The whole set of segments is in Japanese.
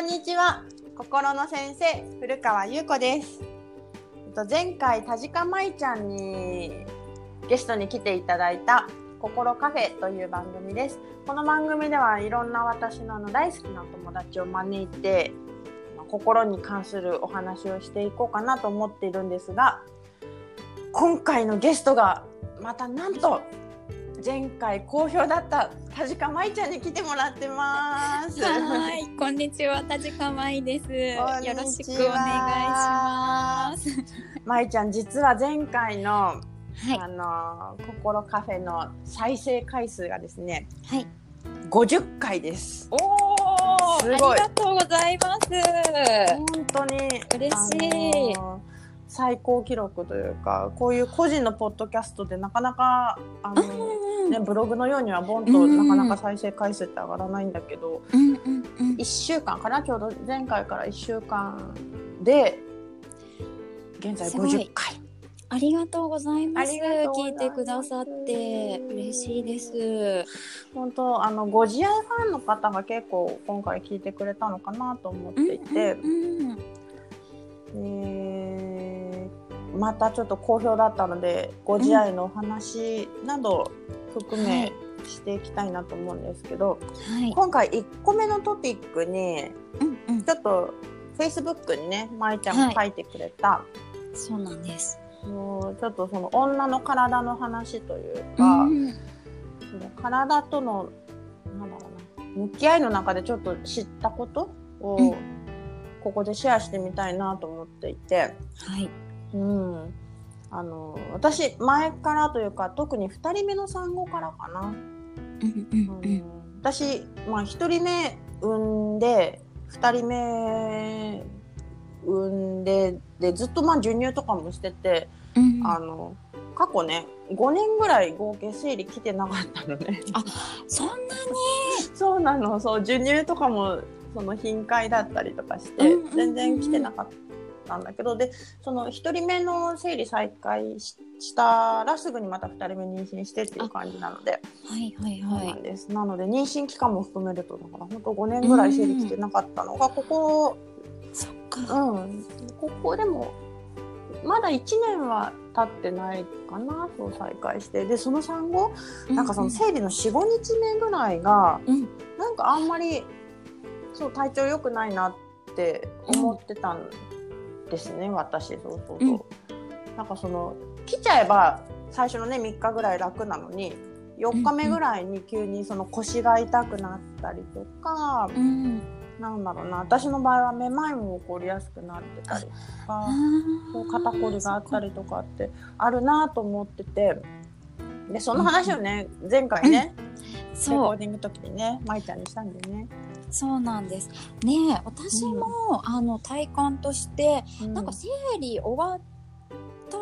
こんにちは、心の先生古川優子です。前回田近舞ちゃんにゲストに来ていただいた心カフェという番組です。この番組ではいろんな私の大好きなお友達を招いて心に関するお話をしていこうかなと思っているんですが、今回のゲストがまたなんと前回好評だった田近舞ちゃんに来てもらってますはい、こんにちは、田近舞です。よろしくお願いします。舞ちゃん、実は前回の、はい、心カフェの再生回数がですね、はい、50回です。おー、すごい、ありがとうございます。本当に嬉しい、最高記録というか、こういう個人のポッドキャストでなかなかね、ブログのようにはボンとなかなか再生回数って上がらないんだけど、1週間かな、ちょうど前回から1週間で現在50回。ありがとうございます。聞いてくださって嬉しいです。本当ご自愛ファンの方が結構今回聞いてくれたのかなと思っていて、またちょっと好評だったのでご自愛のお話など含めしていきたいなと思うんですけど、はい、今回1個目のトピックに、ちょっと Facebook にね、舞ちゃんが書いてくれた、はい、そうなんです。もうちょっとその女の体の話というか、体とのなんだろうな、向き合いの中でちょっと知ったことをここでシェアしてみたいなと思っていて、はい、私前からというか、特に2人目の産後からかな、私、1人目産んで2人目産んで、でずっと授乳とかもしてて、過去ね5年ぐらい合計生理来てなかったのねあ、そんなにそうなの、そう、授乳とかもその頻回だったりとかして、全然来てなかったなんだけど、でその1人目の生理再開 したらすぐにまた2人目妊娠してっていう感じなので、はいはいはい、そうなんです。なので妊娠期間も含めると、だから本当5年ぐらい生理来てなかったのが、ここでもまだ1年は経ってないかな、そう再開して。でその産後、なんかその生理の 4,5 日目ぐらいが、なんかあんまりそう体調良くないなって思ってたんですね、私。なんかその来ちゃえば最初のね3日ぐらい楽なのに、4日目ぐらいに急にその腰が痛くなったりとか、なんだろうな、私の場合はめまいも起こりやすくなってたりとか、肩こりがあったりとかってあるなと思ってて、でその話をね、前回ね、レコーディング時にね、舞ちゃんにしたんでね。そうなんですね。私も、体感として、なんか生理終わった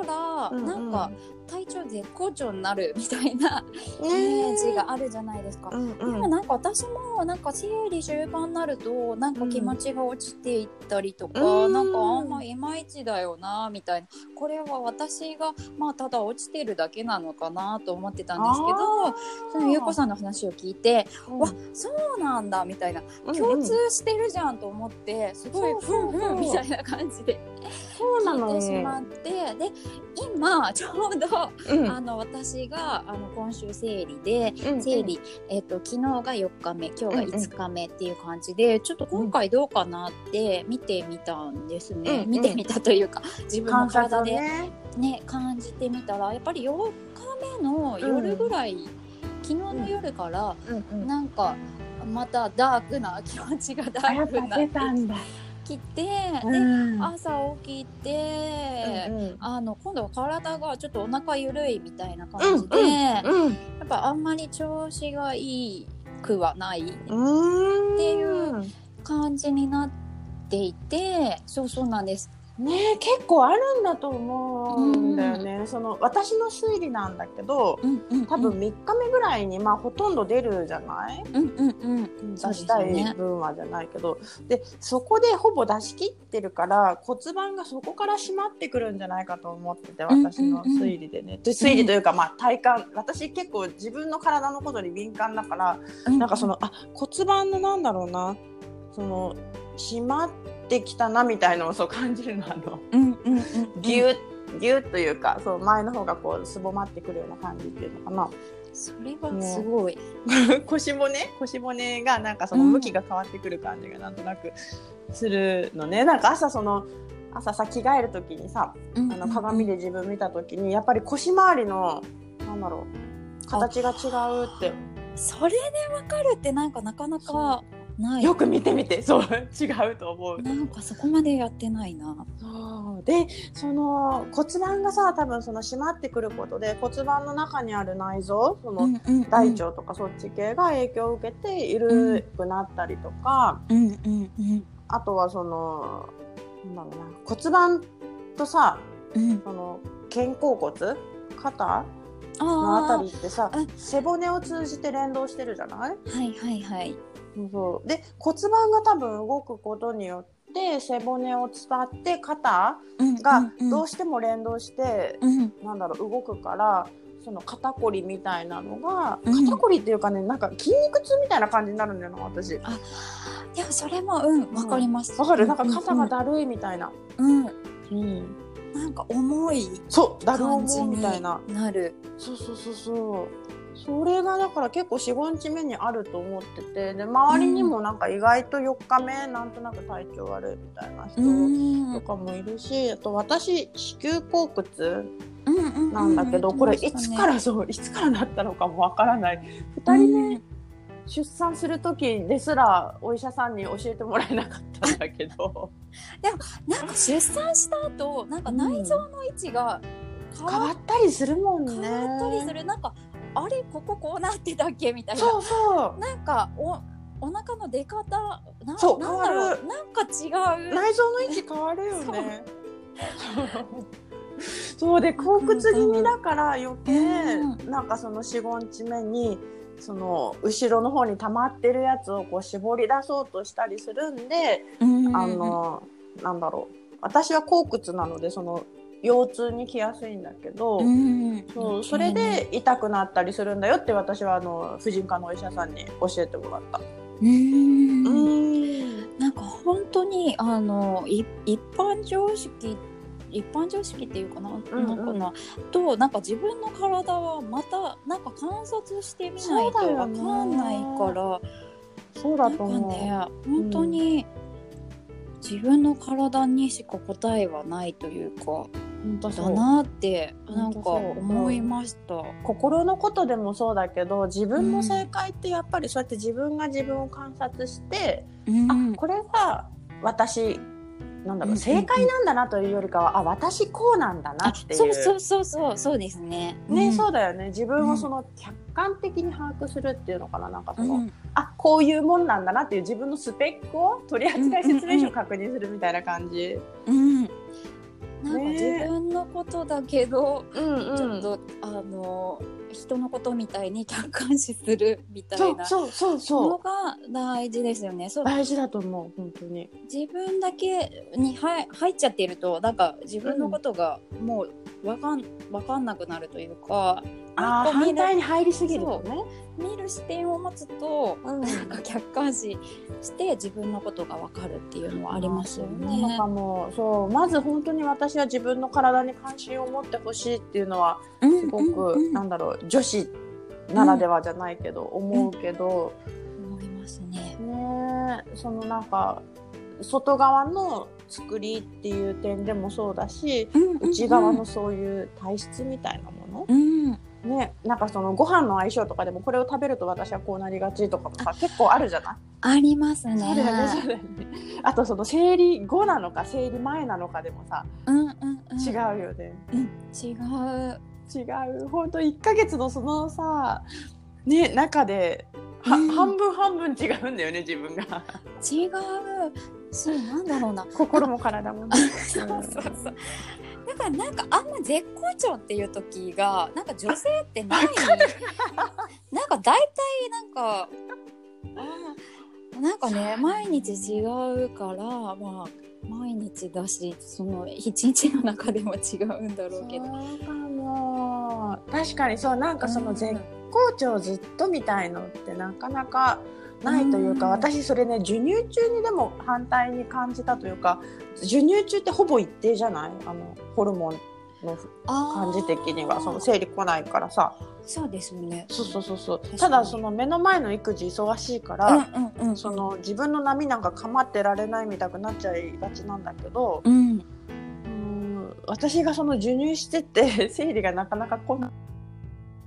ら、なんか体調絶好調になるみたいなイメージがあるじゃないですか。でもなんか私もなんか生理終盤になるとなんか気持ちが落ちていったりとか、なんかあんまいまいちだよなみたいな、これは私がただ落ちてるだけなのかなと思ってたんですけど、そのゆうこさんの話を聞いて、わ、そうなんだみたいな、共通してるじゃんと思って、すごいふんみたいな感じで聞いてしまって、で今ちょうど私が今週生理で、生理、昨日が4日目、今日が5日目っていう感じで、ちょっと今回どうかなって見てみたんですね、見てみたというか自分の体で、感じてみたら、やっぱり4日目の夜ぐらい、昨日の夜から、なんかまたダークな気持ちがダークになってきて、で朝起きて、今度は体がちょっとお腹ゆるいみたいな感じで、やっぱあんまり調子がいくはないっていう感じになっていて、そうなんですね。結構あるんだと思うんだよね、その私の推理なんだけど、多分3日目ぐらいにほとんど出るじゃない、出したい分はじゃないけど、でそこでほぼ出し切ってるから、骨盤がそこから締まってくるんじゃないかと思ってて、私の推理でね、推理というか、体感、私結構自分の体のことに敏感だから、なんかその骨盤のなんだろうな、その締まってきたなみたいのをそう感じるの、ギュッというか、そう前の方がこうすぼまってくるような感じっていうのかな。それはすごい、ね、腰骨がなんかその向きが変わってくる感じがなんとなくするのね、うん、なんか朝さ着替えるときにさ、うん、鏡で自分見たときにやっぱり腰回りのなんだろう形が違うって、それでわかるってなんかなかなかない。よく見てみて、そう違うと思う。なんかそこまでやってないな。そうで、その骨盤がさ、多分その締まってくることで骨盤の中にある内臓、その大腸とかそっち系が影響を受けて緩くなったりとか、あとはそのなんだろうな、骨盤とさ、その肩甲骨、肩のあたりってさ、背骨を通じて連動してるじゃない？はいはいはい。そうで骨盤が多分動くことによって背骨を伝って肩がどうしても連動して、なんだろう動くから、その肩こりみたいなのが、肩こりっていうかね、なんか筋肉痛みたいな感じになるんだよな、私。あ、でもそれもわかります。わかる。なんか肩がだるいみたいな。なんか重い感じになる。そう、だる重みたいな。なる。そうそうそうそう。それがだから結構 4,5 日目にあると思ってて、で周りにもなんか意外と4日目なんとなく体調悪いみたいな人とかもいるし、あと私子宮口屈なんだけど、これいつからなったのかもわからない。2人目出産する時ですらお医者さんに教えてもらえなかったんだけどでもなんか出産した後なんか内臓の位置が変わったりするもんね。変わったりする。なんかあれこうなってたっけみたいな。そうそう。なんかお腹の出方そう変わる。なんか違う。内臓の位置変わるよね。そうで後屈気味だから余計、なんかその 4,5 日目にその後ろの方に溜まってるやつをこう絞り出そうとしたりするんで、なんだろう。私は後屈なのでその腰痛に来やすいんだけど、それで痛くなったりするんだよって私は婦人科のお医者さんに教えてもらった。なんか本当に一般常識っていうかな、となんか自分の体はまたなんか観察してみないとわかんないから、そうだと思う。なんかね、本当に自分の体にしか答えはないというかだなってなんか思いました。心のことでもそうだけど、自分の正解ってやっぱりそうやって自分が自分を観察して、あ、これが私なんだろう、正解なんだなというよりかは、あ、私こうなんだなっていう。そうですね。ね、そうだよね。自分をその客観的に把握するっていうのかな。なんかその、あ、こういうもんなんだなっていう自分のスペックを取り扱い説明書を確認するみたいな感じ。なんか自分のことだけど、ちょっと人のことみたいに客観視するみたいなのが大事ですよね。そう、大事だと思う。本当に自分だけに入っちゃっているとなんか自分のことがもうわかんなくなるというか、反対に入りすぎるとね。見る視点を持つと、なんか客観視して自分のことが分かるっていうのはありますよね。なんかもう、そう、まず本当に私は自分の体に関心を持ってほしいっていうのはすごく、なんだろう、女子ならではじゃないけど、思うけど、思いますね。ね、そのなんか外側の作りっていう点でもそうだし、内側のそういう体質みたいなもの。ね、なんかそのご飯の相性とかでもこれを食べると私はこうなりがちとかもさ結構あるじゃない。ありますね。そうだねあとその生理後なのか生理前なのかでもさ、違うよね。違うほんと1ヶ月のそのさ、ね、中で半分違うんだよね、自分が違う。そうなんだろうな、心も体もそうだからなんかあんま絶好調っていう時がなんか女性ってない。なんか大体なんかなんかね、毎日違うから、まあ毎日だし、その一日の中でも違うんだろうけど。そうかも。確かにそう、なんかその絶好調ずっとみたいのってなかなかないというか、私それね授乳中にでも反対に感じたというか、授乳中ってほぼ一定じゃない？あのホルモンの感じ的にはその生理来ないからさ。そうですね。そう。ただその目の前の育児忙しいから、その自分の波なんか構ってられないみたくなっちゃいがちなんだけど、私がその授乳してて生理がなかなか来ない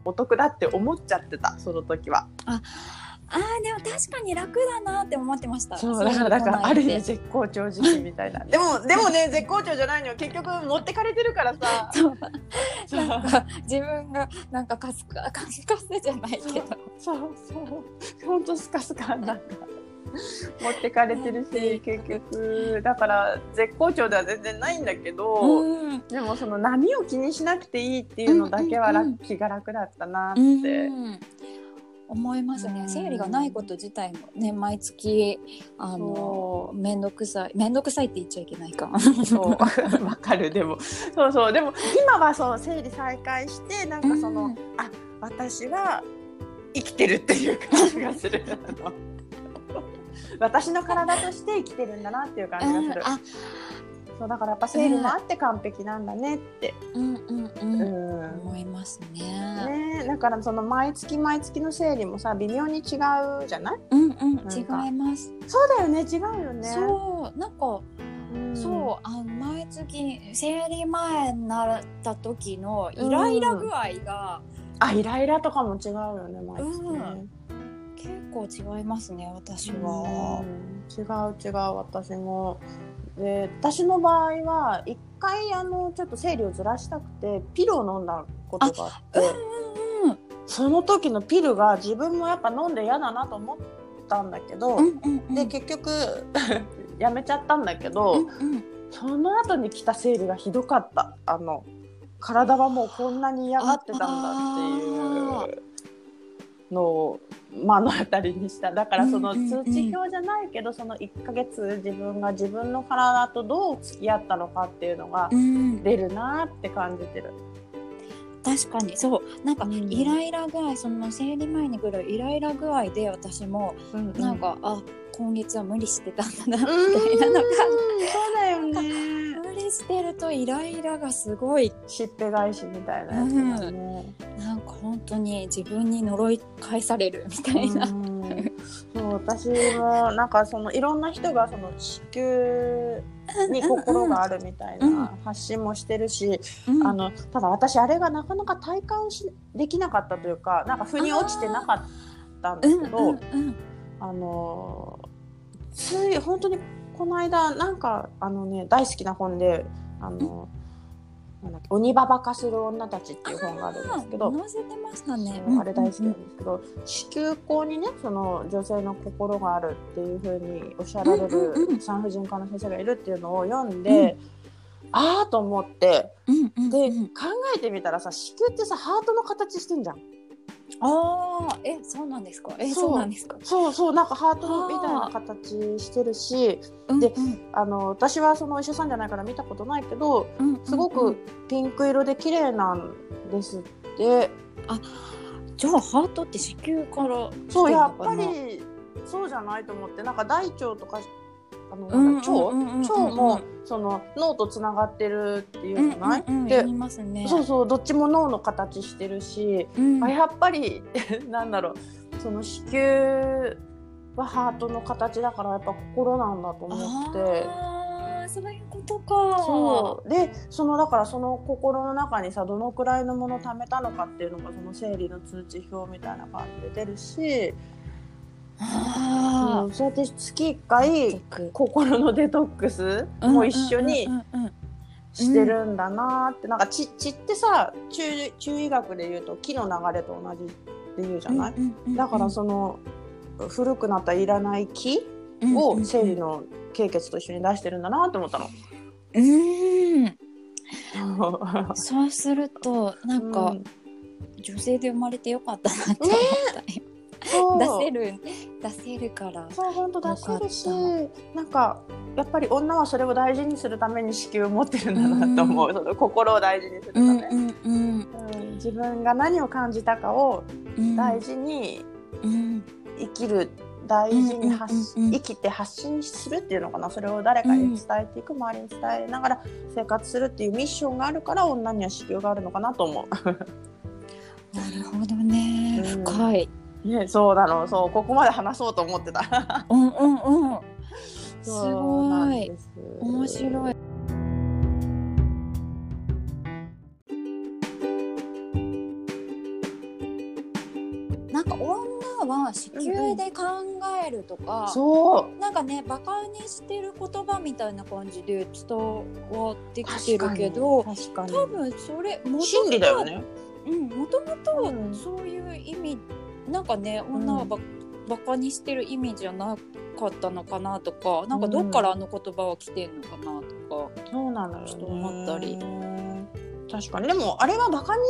お得だって思っちゃってた、その時は。でも確かに楽だなって思ってました。そうだからある意味絶好調時期みたいなでもね絶好調じゃないのよ、結局持ってかれてるからさそうなんか自分がなんかカスカスじゃないけどそうほんとスカスカなんか持ってかれてるし結局だから絶好調では全然ないんだけど、でもその波を気にしなくていいっていうのだけは気が楽だったなって、思いますね。生理がないこと自体もね毎月めんどくさいって言っちゃいけないかそうわかる。でもでも今はそう生理再開してなんかその、私は生きてるっていう感じがする私の体として生きてるんだなっていう感じがする、そうだからやっぱ生理もあって完璧なんだねって、思いますね。だからその毎月の生理もさ微妙に違うじゃない？違います。そうだよね、違うよね。そうなんか、そう毎月生理前になった時のイライラ具合が、イライラとかも違うよね毎月ね。結構違いますね私は。違う私も。で私の場合は一回ちょっと生理をずらしたくてピルを飲んだことがあって、その時のピルが自分もやっぱ飲んで嫌だなと思ったんだけど、で結局やめちゃったんだけど、その後に来た生理がひどかった。体はもうこんなに嫌がってたんだっていうのを目の当たりにした。だからその通知表じゃないけど、その1ヶ月自分が自分の体とどう付き合ったのかっていうのが出るなって感じてる、確かにそうなんかイライラ具合、その生理前に来るイライラ具合で私もなんか、今月は無理してたんだなみたいなのがそうだよねしてるとイライラがすごいしっぺ返しみたいなやつだね、なんか本当に自分に呪い返されるみたいな、そう私もなんかそのいろんな人がその地球に心があるみたいな発信もしてるし、ただ私あれがなかなか体感できなかったというか、なんか腑に落ちてなかったんですけど、つい本当にこの間なんか大好きな本でなんだっけ、鬼ババ化する女たちっていう本があるんですけど、載せてましたね。あれ大好きなんですけど、子宮口にねその女性の心があるっていう風におっしゃられる産婦人科の先生がいるっていうのを読んで、あーと思って、で考えてみたらさ、子宮ってさハートの形してんじゃん。そうなんですか。そうなんかハートみたいな形してるし、で、私はそのお医者さんじゃないから見たことないけど、すごくピンク色で綺麗なんですって。じゃあハートって子宮からそうやっぱりそうじゃないと思って、なんか大腸とか腸もその脳とつながってるっていうじゃない？で、言いますね。そうどっちも脳の形してるし、やっぱりなんだろう、その子宮はハートの形だからやっぱ心なんだと思って、そういうことか。そうで、だからその心の中にさどのくらいのものを貯めたのかっていうのがその生理の通知表みたいな感じで出るし。そうやって月1回心のデトックスも一緒にしてるんだなって。なんか血ってさ中医学でいうと気の流れと同じっていうじゃない、だからその古くなったいらない気を生理の経血と一緒に出してるんだなって思ったの。そうするとなんか、女性で生まれてよかったなって思ったよ。出せるからそう本当出せるし、なんかやっぱり女はそれを大事にするために子宮を持ってるんだなと思う、その心を大事にするため、自分が何を感じたかを大事に生きる大事に生きて発信するっていうのかな、それを誰かに伝えていく、周りに伝えながら生活するっていうミッションがあるから女には子宮があるのかなと思うなるほどね、うん、深い、ね、そうだろう、そう、ここまで話そうと思ってたうんうんうん、すごい面白い。なんか女は子宮で考えるとか、うん、そうなんかね、バカにしてる言葉みたいな感じで伝わってきてるけど、多分それ真理だよね。もともとそういう意味、うん、なんかね、女はバカにしてる意味じゃなかったのかなとか、なんかどっからあの言葉は来てんのかなとか、そうなのよね、ちょっと思ったり。確かに。でもあれはバカに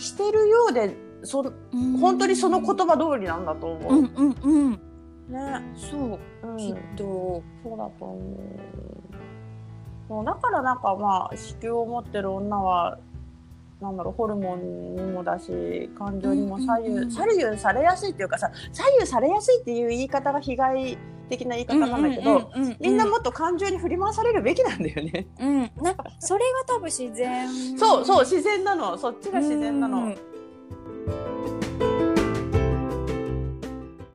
してるようで、本当にその言葉通りなんだと思う。うんうんうん。ね、そう、うん、きっとそうだと思う。もうだからなんかまあ子宮を持ってる女はなんだろう、ホルモンにもだし感情にも左右されやすいっていうかさ、左右されやすいっていう言い方が被害的な言い方なんだけど、みんなもっと感情に振り回されるべきなんだよね。うん、なんかそれが多分自然。そうそう、自然なの。そっちが自然なの。うん、